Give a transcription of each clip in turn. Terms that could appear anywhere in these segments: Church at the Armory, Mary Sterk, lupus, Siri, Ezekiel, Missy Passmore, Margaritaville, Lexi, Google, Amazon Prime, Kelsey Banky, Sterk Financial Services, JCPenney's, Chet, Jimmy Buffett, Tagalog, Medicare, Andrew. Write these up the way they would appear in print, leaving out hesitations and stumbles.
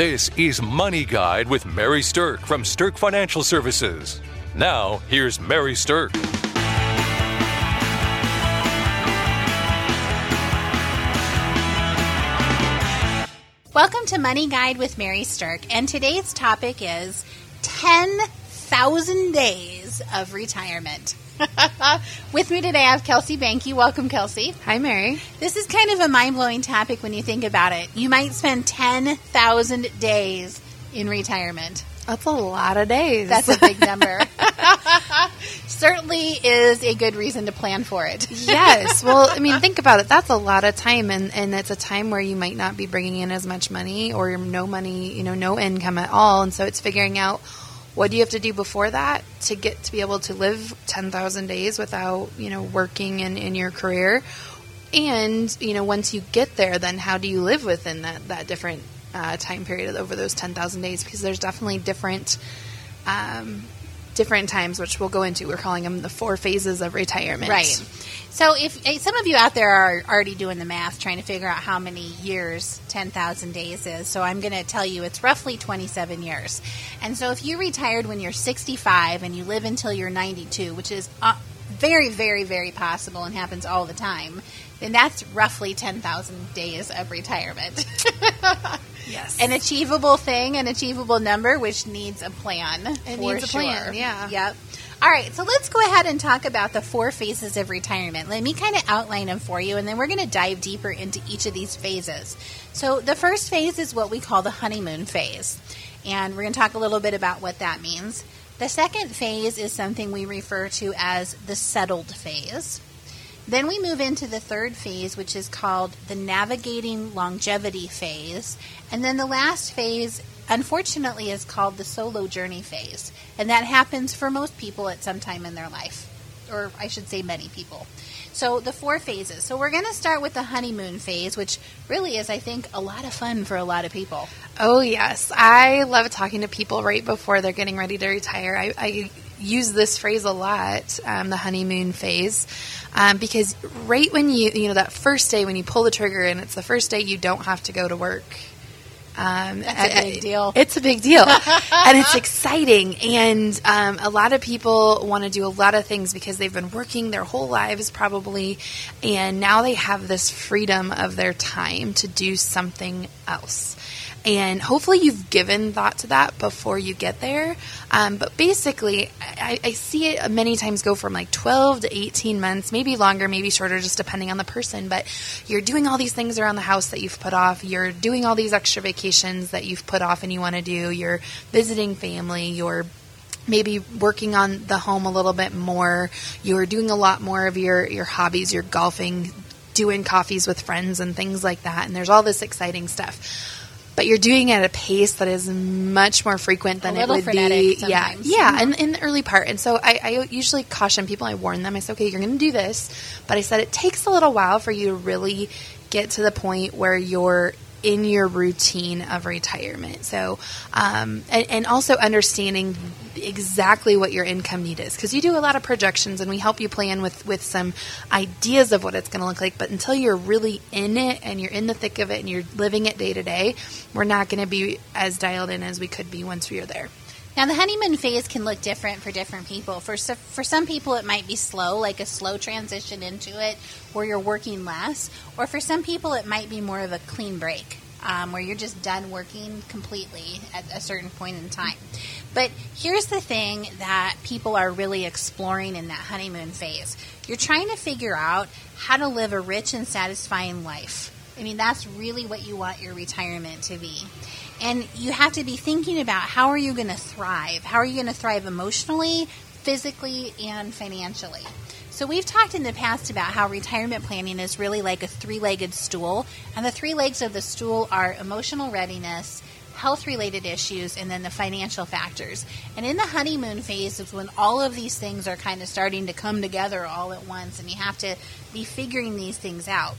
This is Money Guide with Mary Sterk from Sterk Financial Services. Now, here's Mary Sterk. Welcome to Money Guide with Mary Sterk, and today's topic is 10,000 days of retirement. With me today, I have Kelsey Banky. Welcome, Kelsey. Hi, Mary. This is kind of a mind-blowing topic when you think about it. You might spend 10,000 days in retirement. That's a lot of days. That's a big number. Certainly is a good reason to plan for it. Yes. Well, I mean, think about it. That's a lot of time, and it's a time where you might not be bringing in as much money or no money, no income at all. And so it's figuring out, what do you have to do before that to get to be able to live 10,000 days without, working in your career? And, once you get there, then how do you live within that different time period over those 10,000 days? Because there's definitely different times, which we'll go into. We're calling them the 4 phases of retirement. Right. So if some of you out there are already doing the math, trying to figure out how many years 10,000 days is. So I'm going to tell you it's roughly 27 years. And so if you retired when you're 65 and you live until you're 92, which is very, very, very possible and happens all the time, then that's roughly 10,000 days of retirement. Yes. An achievable thing, an achievable number, which needs a plan. It needs a plan, yeah. Yep. All right, so let's go ahead and talk about the 4 phases of retirement. Let me kind of outline them for you, and then we're going to dive deeper into each of these phases. So the first phase is what we call the honeymoon phase, and we're going to talk a little bit about what that means. The second phase is something we refer to as the settled phase. Then we move into the third phase, which is called the navigating longevity phase. And then the last phase, unfortunately, is called the solo journey phase. And that happens for most people at some time in their life, or I should say many people. So the 4 phases. So we're going to start with the honeymoon phase, which really is, I think, a lot of fun for a lot of people. Oh, yes. I love talking to people right before they're getting ready to retire. I use this phrase a lot, the honeymoon phase, because right when you that first day when you pull the trigger and it's the first day you don't have to go to work. That's a big deal. It's a big deal. And it's exciting. And a lot of people want to do a lot of things because they've been working their whole lives probably, and now they have this freedom of their time to do something else. And hopefully you've given thought to that before you get there. But basically, I see it many times go from like 12 to 18 months, maybe longer, maybe shorter, just depending on the person. But you're doing all these things around the house that you've put off. You're doing all these extra vacations that you've put off and you want to do. You're visiting family. You're maybe working on the home a little bit more. You're doing a lot more of your hobbies. You're golfing, doing coffees with friends and things like that. And there's all this exciting stuff. But you're doing it at a pace that is much more frequent than it would be. Sometimes. Yeah, yeah, in the early part. And so I usually caution people, I warn them, I say, okay, you're going to do this. But I said it takes a little while for you to really get to the point where you're in your routine of retirement. So, and also understanding exactly what your income need is, because you do a lot of projections and we help you plan with some ideas of what it's going to look like. But until you're really in it and you're in the thick of it and you're living it day to day, we're not going to be as dialed in as we could be once we are there. Now, the honeymoon phase can look different for different people. For some people, it might be slow, like a slow transition into it where you're working less. Or for some people, it might be more of a clean break where you're just done working completely at a certain point in time. But here's the thing that people are really exploring in that honeymoon phase. You're trying to figure out how to live a rich and satisfying life. I mean, that's really what you want your retirement to be. And you have to be thinking about how are you going to thrive? How are you going to thrive emotionally, physically, and financially? So we've talked in the past about how retirement planning is really like a 3-legged stool. And the 3 legs of the stool are emotional readiness, health-related issues, and then the financial factors. And in the honeymoon phase is when all of these things are kind of starting to come together all at once, and you have to be figuring these things out.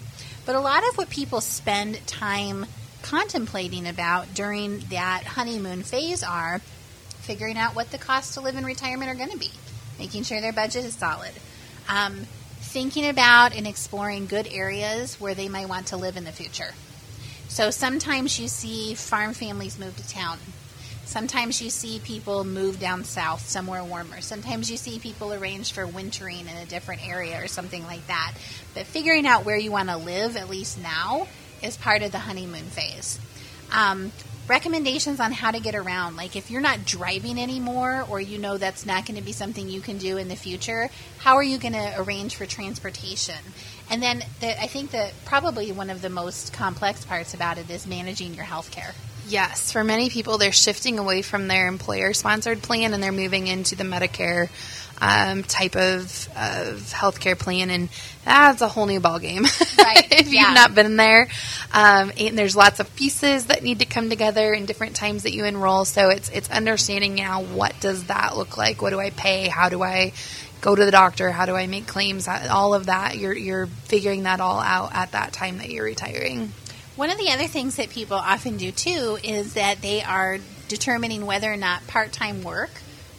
But a lot of what people spend time contemplating about during that honeymoon phase are figuring out what the costs to live in retirement are going to be, making sure their budget is solid, thinking about and exploring good areas where they might want to live in the future. So sometimes you see farm families move to town. Sometimes you see people move down south somewhere warmer. Sometimes you see people arrange for wintering in a different area or something like that. But figuring out where you want to live, at least now, is part of the honeymoon phase. Recommendations on how to get around. Like if you're not driving anymore or you know that's not going to be something you can do in the future, how are you going to arrange for transportation? And then I think that probably one of the most complex parts about it is managing your health care. Yes. For many people, they're shifting away from their employer-sponsored plan and they're moving into the Medicare type of health care plan. And that's a whole new ballgame. Right. If you've not been there. And there's lots of pieces that need to come together in different times that you enroll. So it's understanding now, what does that look like? What do I pay? How do I go to the doctor? How do I make claims? All of that. You're figuring that all out at that time that you're retiring. One of the other things that people often do, too, is that they are determining whether or not part-time work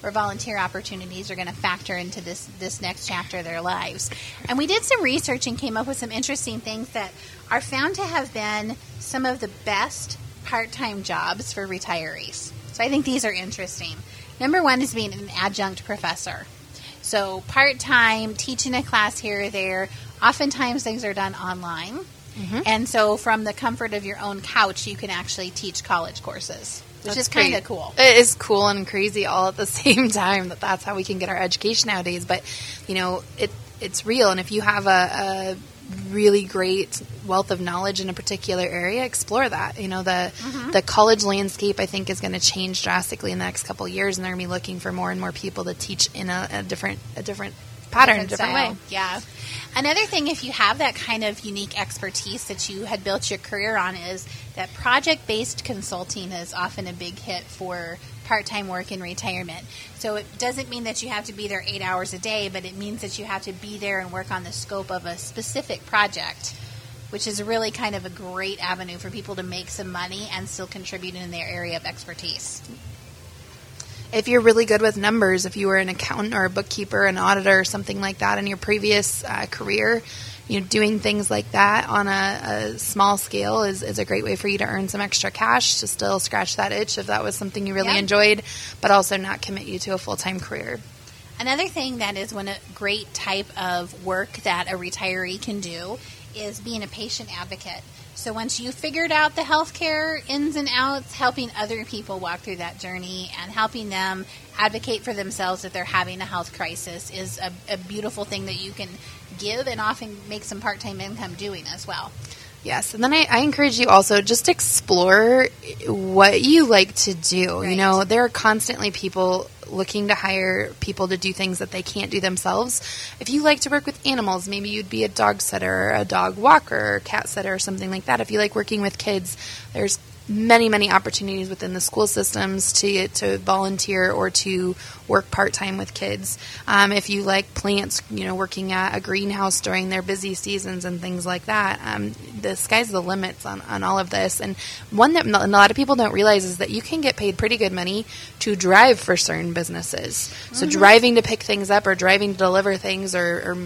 or volunteer opportunities are going to factor into this next chapter of their lives. And we did some research and came up with some interesting things that are found to have been some of the best part-time jobs for retirees. So I think these are interesting. Number one is being an adjunct professor. So part-time, teaching a class here or there. Oftentimes things are done online. Mm-hmm. And so from the comfort of your own couch, you can actually teach college courses, which is kind of cool. It is cool and crazy all at the same time that's how we can get our education nowadays. But, you know, it's real. And if you have a really great wealth of knowledge in a particular area, explore that. You know, the college landscape, I think, is going to change drastically in the next couple of years. And they're going to be looking for more and more people to teach in a different pattern, different way. Yeah. Another thing, if you have that kind of unique expertise that you had built your career on, is that project-based consulting is often a big hit for part-time work in retirement. So it doesn't mean that you have to be there 8 hours a day, but it means that you have to be there and work on the scope of a specific project, which is really kind of a great avenue for people to make some money and still contribute in their area of expertise. If you're really good with numbers, if you were an accountant or a bookkeeper, an auditor or something like that in your previous career, you know, doing things like that on a small scale is a great way for you to earn some extra cash to still scratch that itch if that was something you really enjoyed, but also not commit you to a full-time career. Another thing that is one great type of work that a retiree can do is being a patient advocate. So once you figured out the healthcare ins and outs, helping other people walk through that journey and helping them advocate for themselves if they're having a health crisis is a beautiful thing that you can give and often make some part-time income doing as well. Yes, and then I encourage you also just explore what you like to do. Right. You know, there are constantly people looking to hire people to do things that they can't do themselves. If you like to work with animals, maybe you'd be a dog sitter, a dog walker, a cat sitter, or something like that. If you like working with kids, there's many, many opportunities within the school systems to volunteer or to work part-time with kids. If you like plants, you know, working at a greenhouse during their busy seasons and things like that, the sky's the limits on all of this. And one that a lot of people don't realize is that you can get paid pretty good money to drive for certain businesses. So driving to pick things up or driving to deliver things or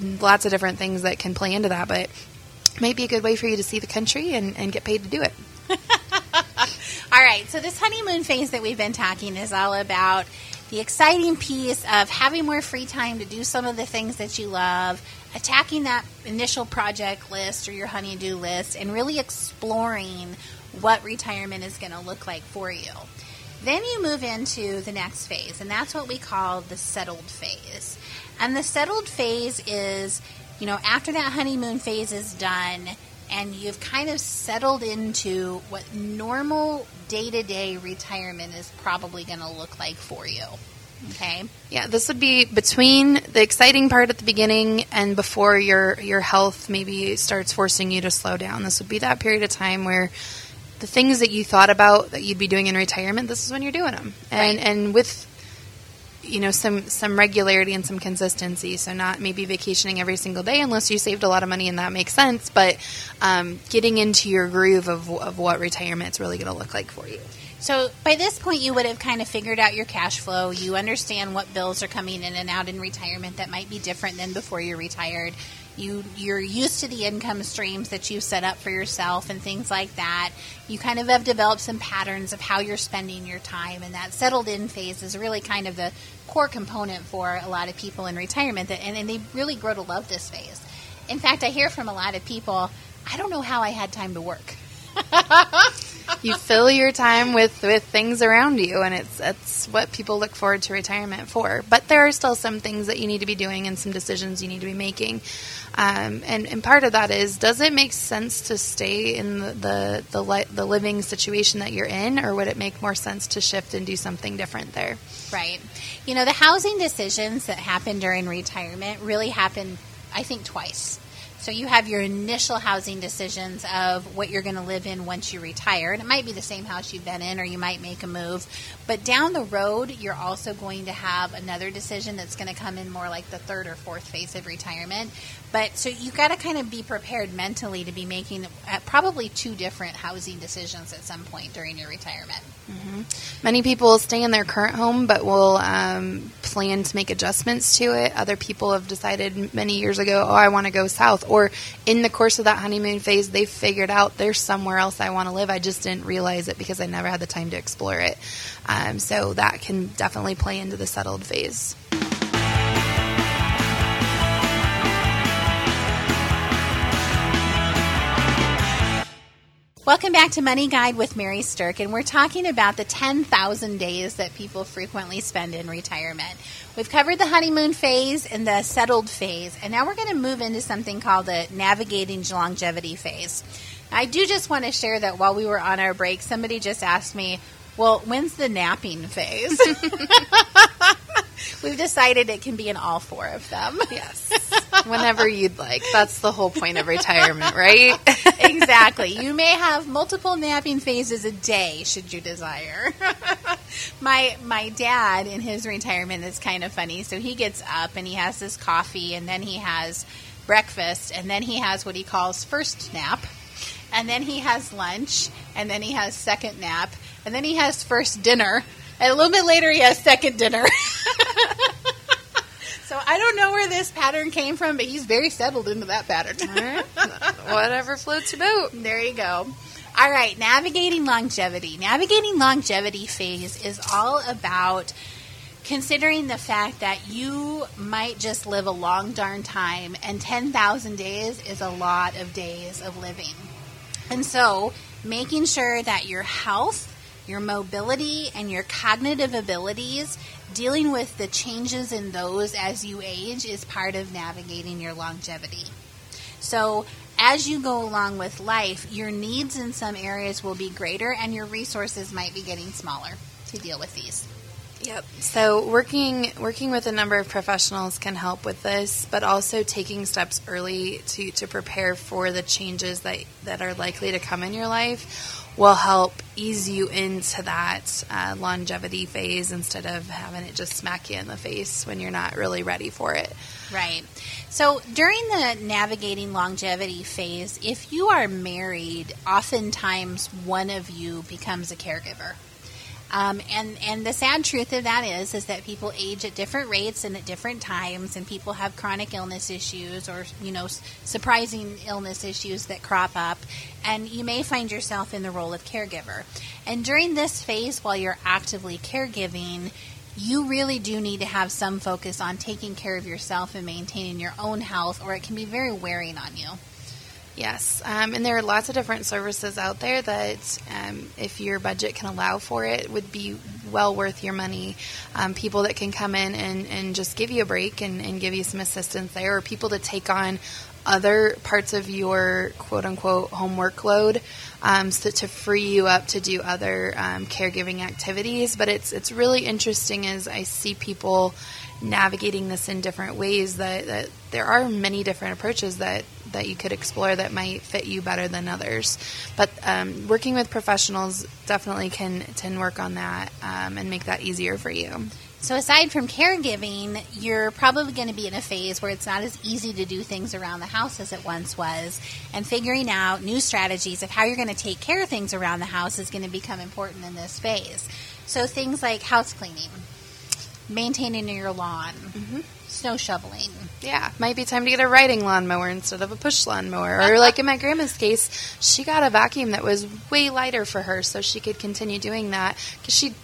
lots of different things that can play into that. But it might be a good way for you to see the country and get paid to do it. All right, so this honeymoon phase that we've been talking is all about the exciting piece of having more free time to do some of the things that you love, attacking that initial project list or your honey-do list, and really exploring what retirement is going to look like for you. Then you move into the next phase, and that's what we call the settled phase. And the settled phase is, you know, after that honeymoon phase is done, and you've kind of settled into what normal day-to-day retirement is probably going to look like for you. Okay. Yeah, this would be between the exciting part at the beginning and before your health maybe starts forcing you to slow down. This would be that period of time where the things that you thought about that you'd be doing in retirement, this is when you're doing them. And right. And with, you know, some regularity and some consistency. So not maybe vacationing every single day unless you saved a lot of money and that makes sense, but getting into your groove of what retirement's really going to look like for you. So by this point, you would have kind of figured out your cash flow. You understand what bills are coming in and out in retirement that might be different than before you're retired. You're used to the income streams that you've set up for yourself and things like that. You kind of have developed some patterns of how you're spending your time, and that settled in phase is really kind of the core component for a lot of people in retirement, and they really grow to love this phase. In fact, I hear from a lot of people, I don't know how I had time to work. You fill your time with things around you, and it's what people look forward to retirement for. But there are still some things that you need to be doing and some decisions you need to be making. And part of that is, does it make sense to stay in the living situation that you're in, or would it make more sense to shift and do something different there? Right. You know, the housing decisions that happen during retirement really happen, I think, twice. So you have your initial housing decisions of what you're going to live in once you retire. And it might be the same house you've been in, or you might make a move. But down the road, you're also going to have another decision that's going to come in more like the third or fourth phase of retirement. But so you've got to kind of be prepared mentally to be making probably two different housing decisions at some point during your retirement. Mm-hmm. Many people stay in their current home but will plan to make adjustments to it. Other people have decided many years ago, I want to go south. Or in the course of that honeymoon phase, they figured out there's somewhere else I want to live. I just didn't realize it because I never had the time to explore it. So that can definitely play into the settled phase. Welcome back to Money Guide with Mary Sterk, and we're talking about the 10,000 days that people frequently spend in retirement. We've covered the honeymoon phase and the settled phase, and now we're going to move into something called the navigating longevity phase. I do just want to share that while we were on our break, somebody just asked me, well, when's the napping phase? We've decided it can be in all four of them. Yes. Whenever you'd like. That's the whole point of retirement, right? Exactly. You may have multiple napping phases a day, should you desire. My dad, in his retirement, is kind of funny. So he gets up and he has his coffee, and then he has breakfast, and then he has what he calls first nap, and then he has lunch, and then he has second nap, and then he has first dinner, and a little bit later he has second dinner. So I don't know where this pattern came from, but he's very settled into that pattern. All right. Whatever floats your boat. There you go. All right, navigating longevity. Navigating longevity phase is all about considering the fact that you might just live a long darn time, and 10,000 days is a lot of days of living. And so making sure that your health, your mobility, and your cognitive abilities, dealing with the changes in those as you age, is part of navigating your longevity. So as you go along with life, your needs in some areas will be greater, and your resources might be getting smaller to deal with these. Yep. So working with a number of professionals can help with this, but also taking steps early to prepare for the changes that are likely to come in your life will help ease you into that longevity phase, instead of having it just smack you in the face when you're not really ready for it. Right. So during the navigating longevity phase, if you are married, oftentimes one of you becomes a caregiver. And the sad truth of that is that people age at different rates and at different times, and people have chronic illness issues, or, you know, surprising illness issues that crop up, and you may find yourself in the role of caregiver. And during this phase, while you're actively caregiving, you really do need to have some focus on taking care of yourself and maintaining your own health, or it can be very wearing on you. Yes, and there are lots of different services out there that, if your budget can allow for it, would be well worth your money. People that can come in and just give you a break and give you some assistance there, or people to take on other parts of your quote-unquote home workload, so to free you up to do other caregiving activities. But it's really interesting as I see people navigating this in different ways, that there are many different approaches that you could explore that might fit you better than others. But working with professionals definitely can work on that and make that easier for you. So aside from caregiving, you're probably going to be in a phase where it's not as easy to do things around the house as it once was, and figuring out new strategies of how you're going to take care of things around the house is going to become important in this phase. So things like house cleaning, maintaining your lawn, mm-hmm. snow shoveling. Yeah, might be time to get a riding lawnmower instead of a push lawnmower. Or like in my grandma's case, she got a vacuum that was way lighter for her so she could continue doing that. Because she,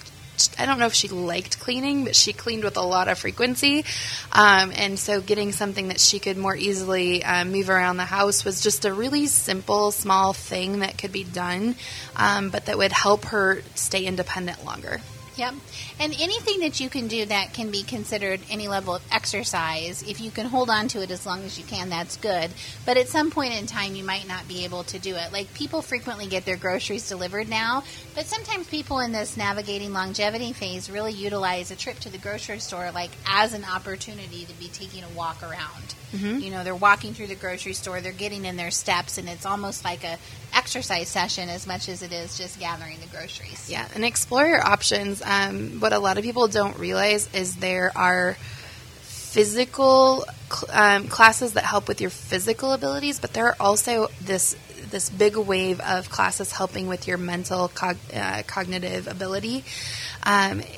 I don't know if she liked cleaning, but she cleaned with a lot of frequency. And so getting something that she could more easily move around the house was just a really simple, small thing that could be done, but that would help her stay independent longer. Yep. And anything that you can do that can be considered any level of exercise, if you can hold on to it as long as you can, that's good. But at some point in time, you might not be able to do it. Like, people frequently get their groceries delivered now, but sometimes people in this navigating longevity phase really utilize a trip to the grocery store, like, as an opportunity to be taking a walk around. Mm-hmm. You know, they're walking through the grocery store, they're getting in their steps, and it's almost like a exercise session as much as it is just gathering the groceries. Yeah, and explore your options. What a lot of people don't realize is there are physical classes that help with your physical abilities, but there are also this big wave of classes helping with your mental cognitive ability,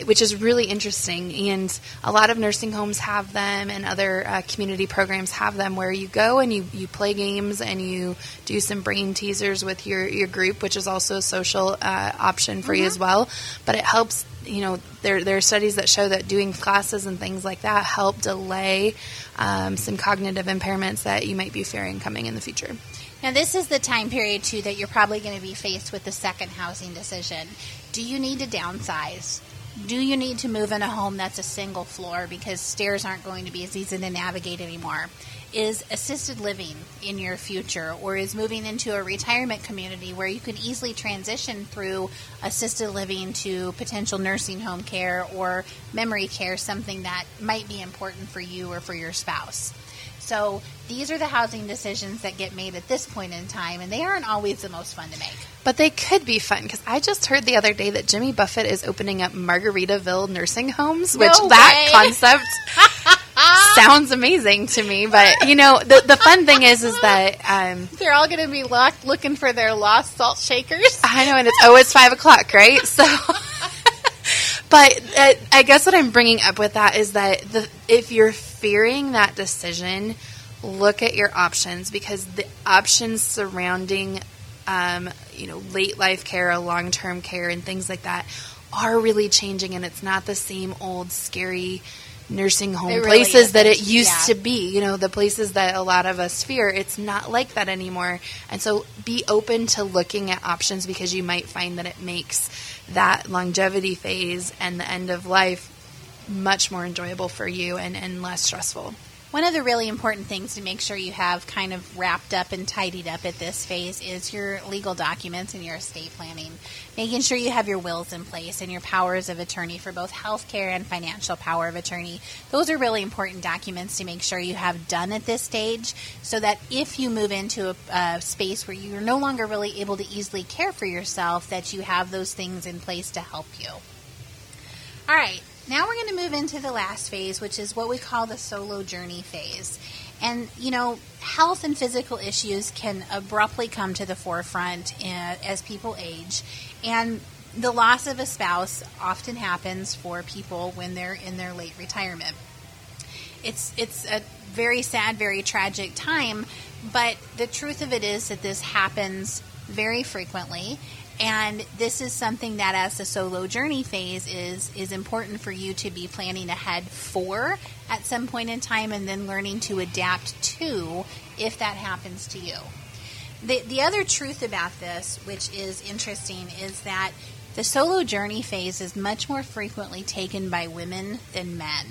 which is really interesting. And a lot of nursing homes have them, and other community programs have them, where you go and you play games and you do some brain teasers with your group, which is also a social option for you as well. But it helps. You know, there are studies that show that doing classes and things like that help delay some cognitive impairments that you might be fearing coming in the future. Now, this is the time period, too, that you're probably going to be faced with the second housing decision. Do you need to downsize? Do you need to move in a home that's a single floor because stairs aren't going to be as easy to navigate anymore? Is assisted living in your future, or is moving into a retirement community where you can easily transition through assisted living to potential nursing home care or memory care, something that might be important for you or for your spouse? So these are the housing decisions that get made at this point in time, and they aren't always the most fun to make. But they could be fun, because I just heard the other day that Jimmy Buffett is opening up Margaritaville nursing homes, which that concept... sounds amazing to me, but you know, the fun thing is that they're all going to be looking for their lost salt shakers. I know, and it's 5 o'clock, right? So, but I guess what I'm bringing up with that is that if you're fearing that decision, look at your options, because the options surrounding, you know, late life care, long-term care, and things like that are really changing, and it's not the same old scary nursing home really places isn't. That it used to be, you know, the places that a lot of us fear. It's not like that anymore. And so be open to looking at options, because you might find that it makes that longevity phase and the end of life much more enjoyable for you and less stressful. One of the really important things to make sure you have kind of wrapped up and tidied up at this phase is your legal documents and your estate planning. Making sure you have your wills in place and your powers of attorney for both health care and financial power of attorney. Those are really important documents to make sure you have done at this stage, so that if you move into a space where you're no longer really able to easily care for yourself, that you have those things in place to help you. All right. Now we're going to move into the last phase, which is what we call the solo journey phase. And, you know, health and physical issues can abruptly come to the forefront as people age. And the loss of a spouse often happens for people when they're in their late retirement. It's a very sad, very tragic time, but the truth of it is that this happens very frequently. And this is something that, as the solo journey phase, is important for you to be planning ahead for at some point in time, and then learning to adapt to if that happens to you. The other truth about this, which is interesting, is that the solo journey phase is much more frequently taken by women than men,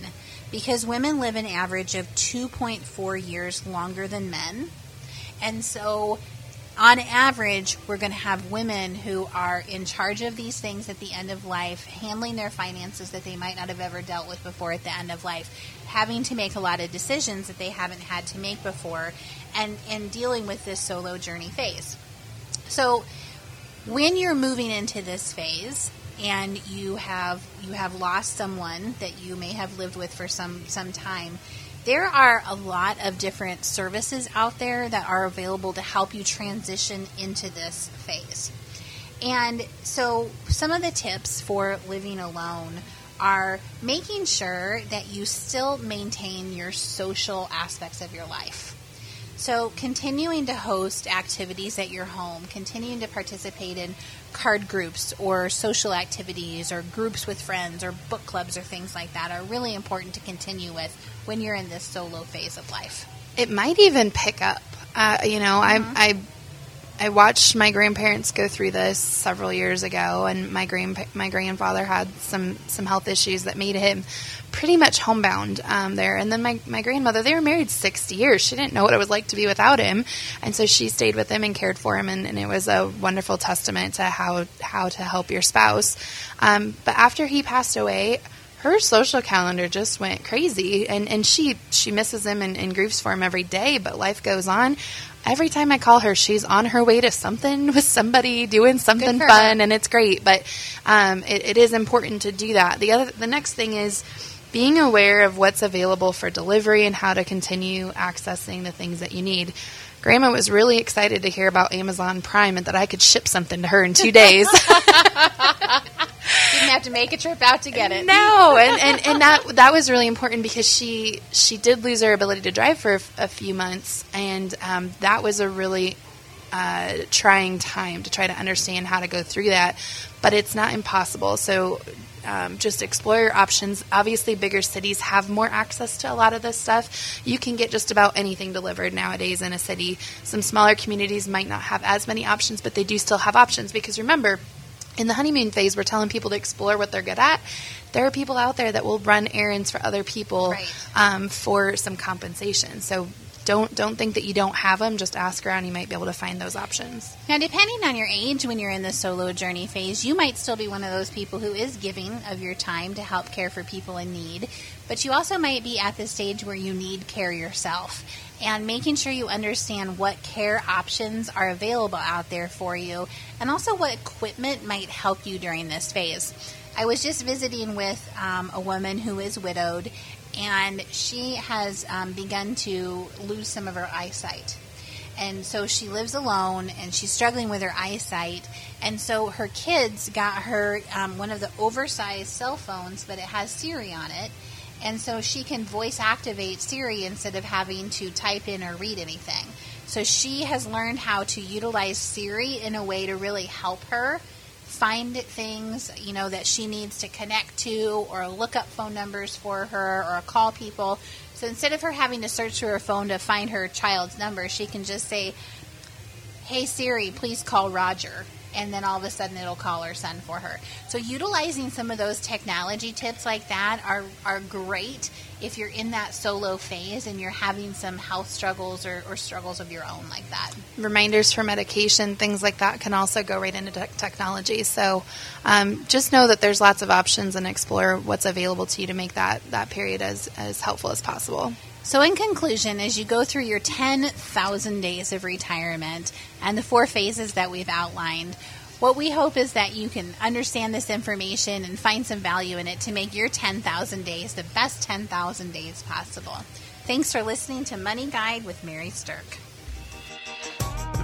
because women live an average of 2.4 years longer than men. And so on average, we're going to have women who are in charge of these things at the end of life, handling their finances that they might not have ever dealt with before at the end of life, having to make a lot of decisions that they haven't had to make before, and dealing with this solo journey phase. So when you're moving into this phase and you have lost someone that you may have lived with for some time, there are a lot of different services out there that are available to help you transition into this phase. And so some of the tips for living alone are making sure that you still maintain your social aspects of your life. So continuing to host activities at your home, continuing to participate in card groups or social activities or groups with friends or book clubs or things like that are really important to continue with when you're in this solo phase of life. It might even pick up. I watched my grandparents go through this several years ago, and my grandfather had some health issues that made him pretty much homebound there. And then my grandmother, they were married 60 years. She didn't know what it was like to be without him. And so she stayed with him and cared for him, and it was a wonderful testament to how to help your spouse. But after he passed away, her social calendar just went crazy, and she misses him and grieves for him every day, but life goes on. Every time I call her, she's on her way to something with somebody, doing something fun, and it's great. But it is important to do that. The next thing is being aware of what's available for delivery and how to continue accessing the things that you need. Grandma was really excited to hear about Amazon Prime and that I could ship something to her in 2 days. Didn't have to make a trip out to get it. No, and that was really important because she did lose her ability to drive for a few months, and that was a really trying time to try to understand how to go through that. But it's not impossible. So just explore your options. Obviously, bigger cities have more access to a lot of this stuff. You can get just about anything delivered nowadays in a city. Some smaller communities might not have as many options, but they do still have options because remember, in the honeymoon phase, we're telling people to explore what they're good at. There are people out there that will run errands for other people for some compensation. So don't think that you don't have them. Just ask around. You might be able to find those options. Now, depending on your age when you're in the solo journey phase, you might still be one of those people who is giving of your time to help care for people in need. But you also might be at the stage where you need care yourself. And making sure you understand what care options are available out there for you, and also what equipment might help you during this phase. I was just visiting with a woman who is widowed, and she has begun to lose some of her eyesight. And so she lives alone, and she's struggling with her eyesight. And so her kids got her one of the oversized cell phones, but it has Siri on it. And so she can voice activate Siri instead of having to type in or read anything. So she has learned how to utilize Siri in a way to really help her find things, you know, that she needs to connect to, or look up phone numbers for her, or call people. So instead of her having to search through her phone to find her child's number, she can just say, "Hey Siri, please call Roger." And then all of a sudden it'll call her son for her. So utilizing some of those technology tips like that are great if you're in that solo phase and you're having some health struggles or struggles of your own like that. Reminders for medication, things like that can also go right into technology. So just know that there's lots of options and explore what's available to you to make that period as helpful as possible. So in conclusion, as you go through your 10,000 days of retirement and the 4 phases that we've outlined, what we hope is that you can understand this information and find some value in it to make your 10,000 days the best 10,000 days possible. Thanks for listening to Money Guide with Mary Sterk. The